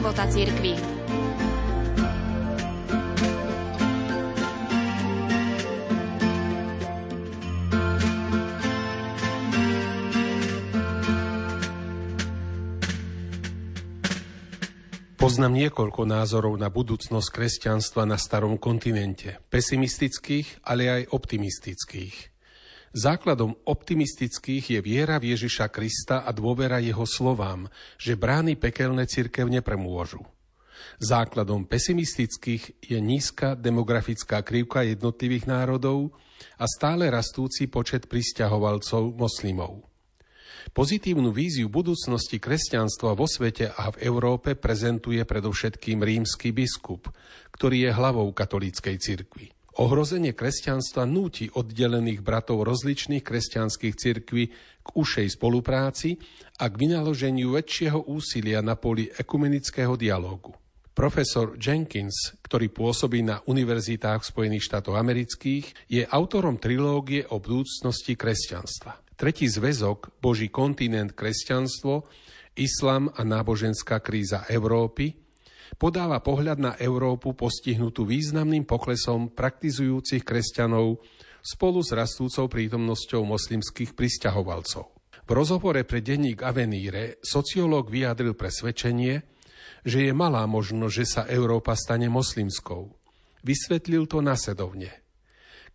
života cirkvi. Poznám niekoľko názorov na budúcnosť kresťanstva na starom kontinente, pesimistických, ale aj optimistických. Základom optimistických je viera v Ježiša Krista a dôvera jeho slovám, že brány pekelné cirkev nepremôžu. Základom pesimistických je nízka demografická krivka jednotlivých národov a stále rastúci počet prisťahovalcov moslimov. Pozitívnu víziu budúcnosti kresťanstva vo svete a v Európe prezentuje predovšetkým rímsky biskup, ktorý je hlavou katolíckej cirkvi. Ohrozenie kresťanstva núti oddelených bratov rozličných kresťanských cirkví k užšej spolupráci a k vynaloženiu väčšieho úsilia na poli ekumenického dialógu. Profesor Jenkins, ktorý pôsobí na univerzitách Spojených štátov amerických, je autorom trilógie o budúcnosti kresťanstva. Tretí zväzok, Boží kontinent, kresťanstvo, islám a náboženská kríza Európy, podáva pohľad na Európu postihnutú významným poklesom praktizujúcich kresťanov spolu s rastúcou prítomnosťou moslimských prisťahovalcov. V rozhovore pre denník Avvenire sociológ vyjadril presvedčenie, že je malá možnosť, že sa Európa stane moslimskou. Vysvetlil to nasledovne.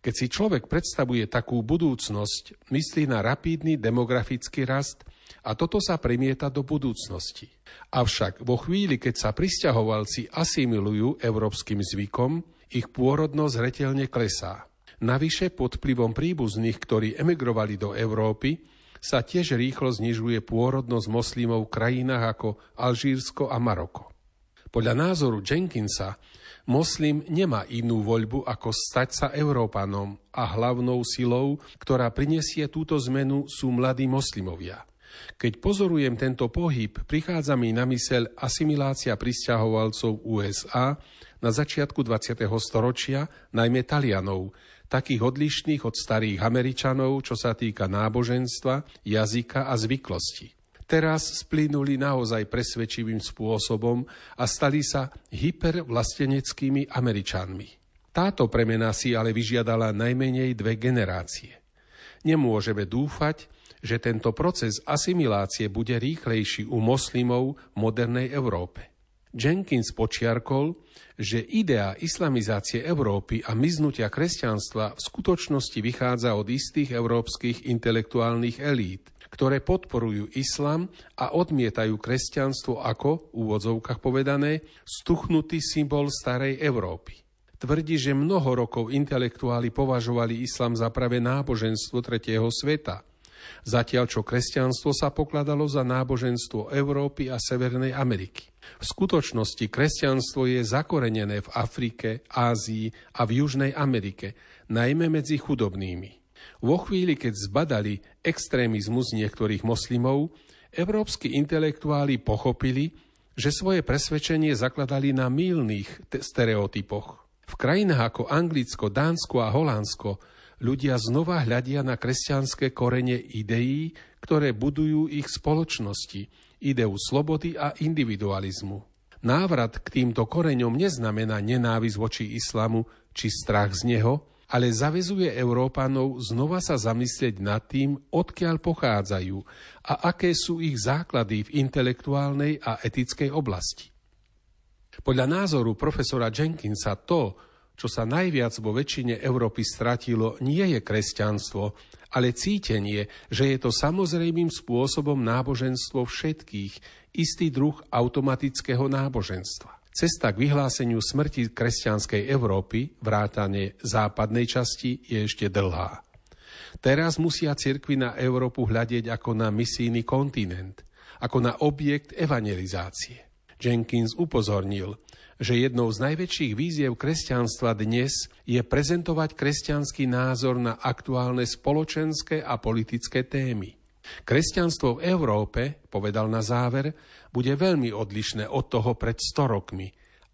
Keď si človek predstavuje takú budúcnosť, myslí na rapídny demografický rast a toto sa premieta do budúcnosti. Avšak vo chvíli, keď sa prisťahovalci asimilujú európskym zvykom, ich pôrodnosť zreteľne klesá. Navyše pod vplyvom príbuzných, ktorí emigrovali do Európy, sa tiež rýchlo znižuje pôrodnosť moslimov v krajinách ako Alžírsko a Maroko. Podľa názoru Jenkinsa moslim nemá inú voľbu, ako stať sa Európanom a hlavnou silou, ktorá prinesie túto zmenu, sú mladí moslimovia. Keď pozorujem tento pohyb, prichádza mi na myseľ asimilácia prisťahovalcov USA na začiatku 20. storočia, najmä Talianov, takých odlišných od starých Američanov, čo sa týka náboženstva, jazyka a zvyklosti. Teraz splynuli naozaj presvedčivým spôsobom a stali sa hypervlasteneckými Američanmi. Táto premena si ale vyžiadala najmenej 2 generácie. Nemôžeme dúfať, že tento proces asimilácie bude rýchlejší u moslimov v modernej Európe. Jenkins počiarkol, že idea islamizácie Európy a miznutia kresťanstva v skutočnosti vychádza od istých európskych intelektuálnych elít, ktoré podporujú islám a odmietajú kresťanstvo ako, v úvodzovkách povedané, stuchnutý symbol starej Európy. Tvrdí, že mnoho rokov intelektuáli považovali islám za práve náboženstvo tretieho sveta, zatiaľ čo kresťanstvo sa pokladalo za náboženstvo Európy a Severnej Ameriky. V skutočnosti kresťanstvo je zakorenené v Afrike, Ázii a v Južnej Amerike, najmä medzi chudobnými. Vo chvíli, keď zbadali extrémizmus niektorých moslimov, európski intelektuáli pochopili, že svoje presvedčenie zakladali na mylných stereotypoch. V krajinách ako Anglicko, Dánsko a Holandsko ľudia znova hľadia na kresťanské korene ideí, ktoré budujú ich spoločnosti, ideu slobody a individualizmu. Návrat k týmto koreňom neznamená nenávisť voči islamu či strach z neho, ale zavezuje Európanov znova sa zamyslieť nad tým, odkiaľ pochádzajú a aké sú ich základy v intelektuálnej a etickej oblasti. Podľa názoru profesora Jenkinsa to, čo sa najviac vo väčšine Európy stratilo, nie je kresťanstvo, ale cítenie, že je to samozrejmým spôsobom náboženstvo všetkých, istý druh automatického náboženstva. Cesta k vyhláseniu smrti kresťanskej Európy, vrátane západnej časti, je ešte dlhá. Teraz musia cirkvi na Európu hľadieť ako na misijný kontinent, ako na objekt evangelizácie. Jenkins upozornil, že jednou z najväčších výziev kresťanstva dnes je prezentovať kresťanský názor na aktuálne spoločenské a politické témy. Kresťanstvo v Európe, povedal na záver, bude veľmi odlišné od toho pred 100 rokmi,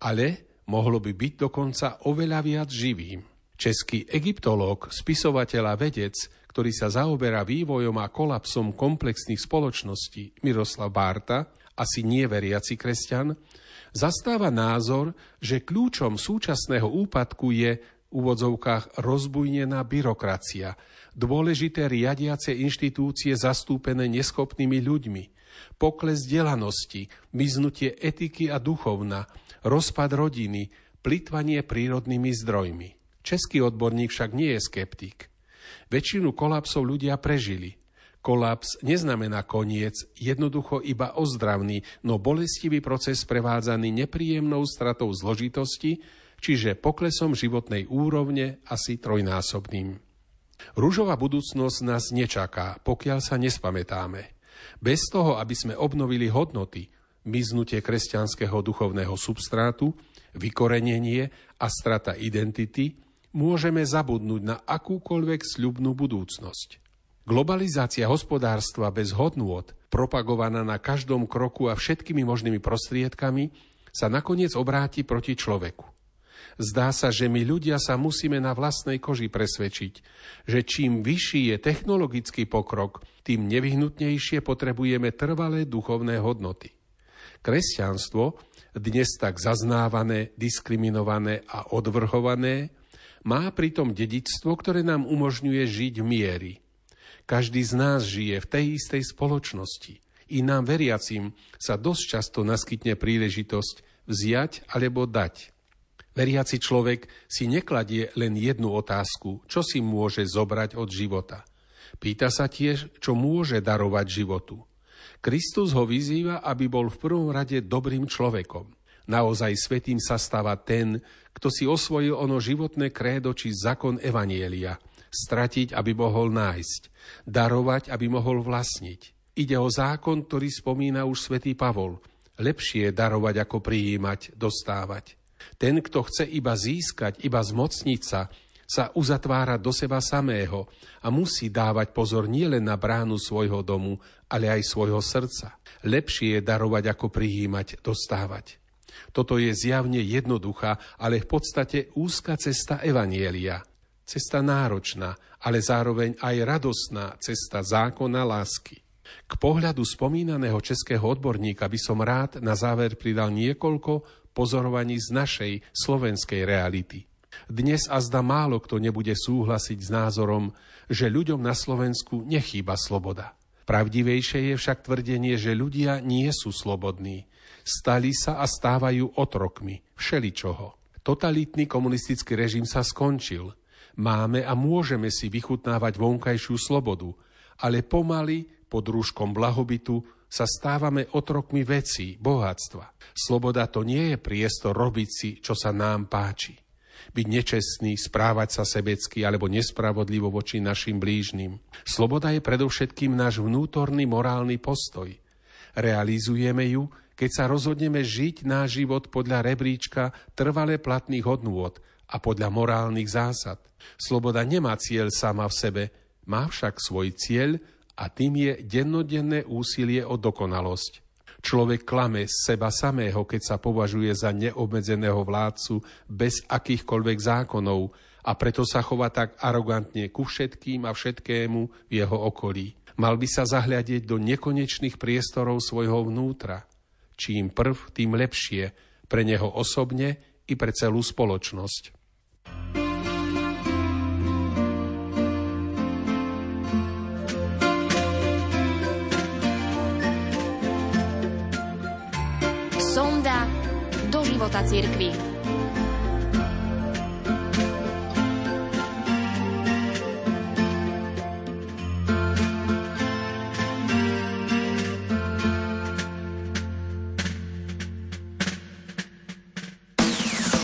ale mohlo by byť dokonca oveľa viac živým. Český egyptológ, spisovateľ a vedec, ktorý sa zaoberá vývojom a kolapsom komplexných spoločností, Miroslav Bárta, asi neveriaci kresťan, zastáva názor, že kľúčom súčasného úpadku je v úvodzovkách rozbujnená byrokracia, dôležité riadiace inštitúcie zastúpené neschopnými ľuďmi, pokles delanosti, miznutie etiky a duchovna, rozpad rodiny, plytvanie prírodnými zdrojmi. Český odborník však nie je skeptik. Väčšinu kolapsov ľudia prežili. Kolaps neznamená koniec, jednoducho iba ozdravný, no bolestivý proces sprevádzaný nepríjemnou stratou zložitosti, čiže poklesom životnej úrovne asi trojnásobným. Ružová budúcnosť nás nečaká, pokiaľ sa nespamätáme. Bez toho, aby sme obnovili hodnoty, miznutie kresťanského duchovného substrátu, vykorenenie a strata identity, môžeme zabudnúť na akúkoľvek sľubnú budúcnosť. Globalizácia hospodárstva bez hodnôt, propagovaná na každom kroku a všetkými možnými prostriedkami, sa nakoniec obráti proti človeku. Zdá sa, že my ľudia sa musíme na vlastnej koži presvedčiť, že čím vyšší je technologický pokrok, tým nevyhnutnejšie potrebujeme trvalé duchovné hodnoty. Kresťanstvo, dnes tak zaznávané, diskriminované a odvrhované, má pritom dedičstvo, ktoré nám umožňuje žiť v mieri. Každý z nás žije v tej istej spoločnosti. I nám veriacim sa dosť často naskytne príležitosť vziať alebo dať. Veriaci človek si nekladie len jednu otázku, čo si môže zobrať od života. Pýta sa tiež, čo môže darovať životu. Kristus ho vyzýva, aby bol v prvom rade dobrým človekom. Naozaj svätým sa stáva ten, kto si osvojil ono životné krédo či zákon evanjelia. Stratiť, aby mohol nájsť, darovať, aby mohol vlastniť. Ide o zákon, ktorý spomína už svätý Pavol. Lepšie je darovať, ako prijímať, dostávať. Ten, kto chce iba získať, iba zmocniť sa uzatvára do seba samého a musí dávať pozor nielen na bránu svojho domu, ale aj svojho srdca. Lepšie je darovať, ako prijímať, dostávať. Toto je zjavne jednoduchá, ale v podstate úzka cesta evanjelia. Cesta náročná, ale zároveň aj radostná cesta zákona lásky. K pohľadu spomínaného českého odborníka by som rád na záver pridal niekoľko pozorovaní z našej slovenskej reality. Dnes azda málo kto nebude súhlasiť s názorom, že ľuďom na Slovensku nechýba sloboda. Pravdivejšie je však tvrdenie, že ľudia nie sú slobodní. Stali sa a stávajú otrokmi všeličoho. Totalitný komunistický režim sa skončil. Máme a môžeme si vychutnávať vonkajšiu slobodu, ale pomaly, pod rúškom blahobytu, sa stávame otrokmi vecí, bohatstva. Sloboda to nie je priestor robiť si, čo sa nám páči. Byť nečestný, správať sa sebecky alebo nespravodlivo voči našim blížnym. Sloboda je predovšetkým náš vnútorný morálny postoj. Realizujeme ju, keď sa rozhodneme žiť náš život podľa rebríčka trvale platných hodnôt a podľa morálnych zásad. Sloboda nemá cieľ sama v sebe, má však svoj cieľ a tým je dennodenné úsilie o dokonalosť. Človek klame z seba samého, keď sa považuje za neobmedzeného vládcu bez akýchkoľvek zákonov a preto sa chová tak arogantne ku všetkým a všetkému v jeho okolí. Mal by sa zahľadieť do nekonečných priestorov svojho vnútra. Čím prv, tým lepšie pre neho osobne i pre celú spoločnosť. Sonda do života cirkvi.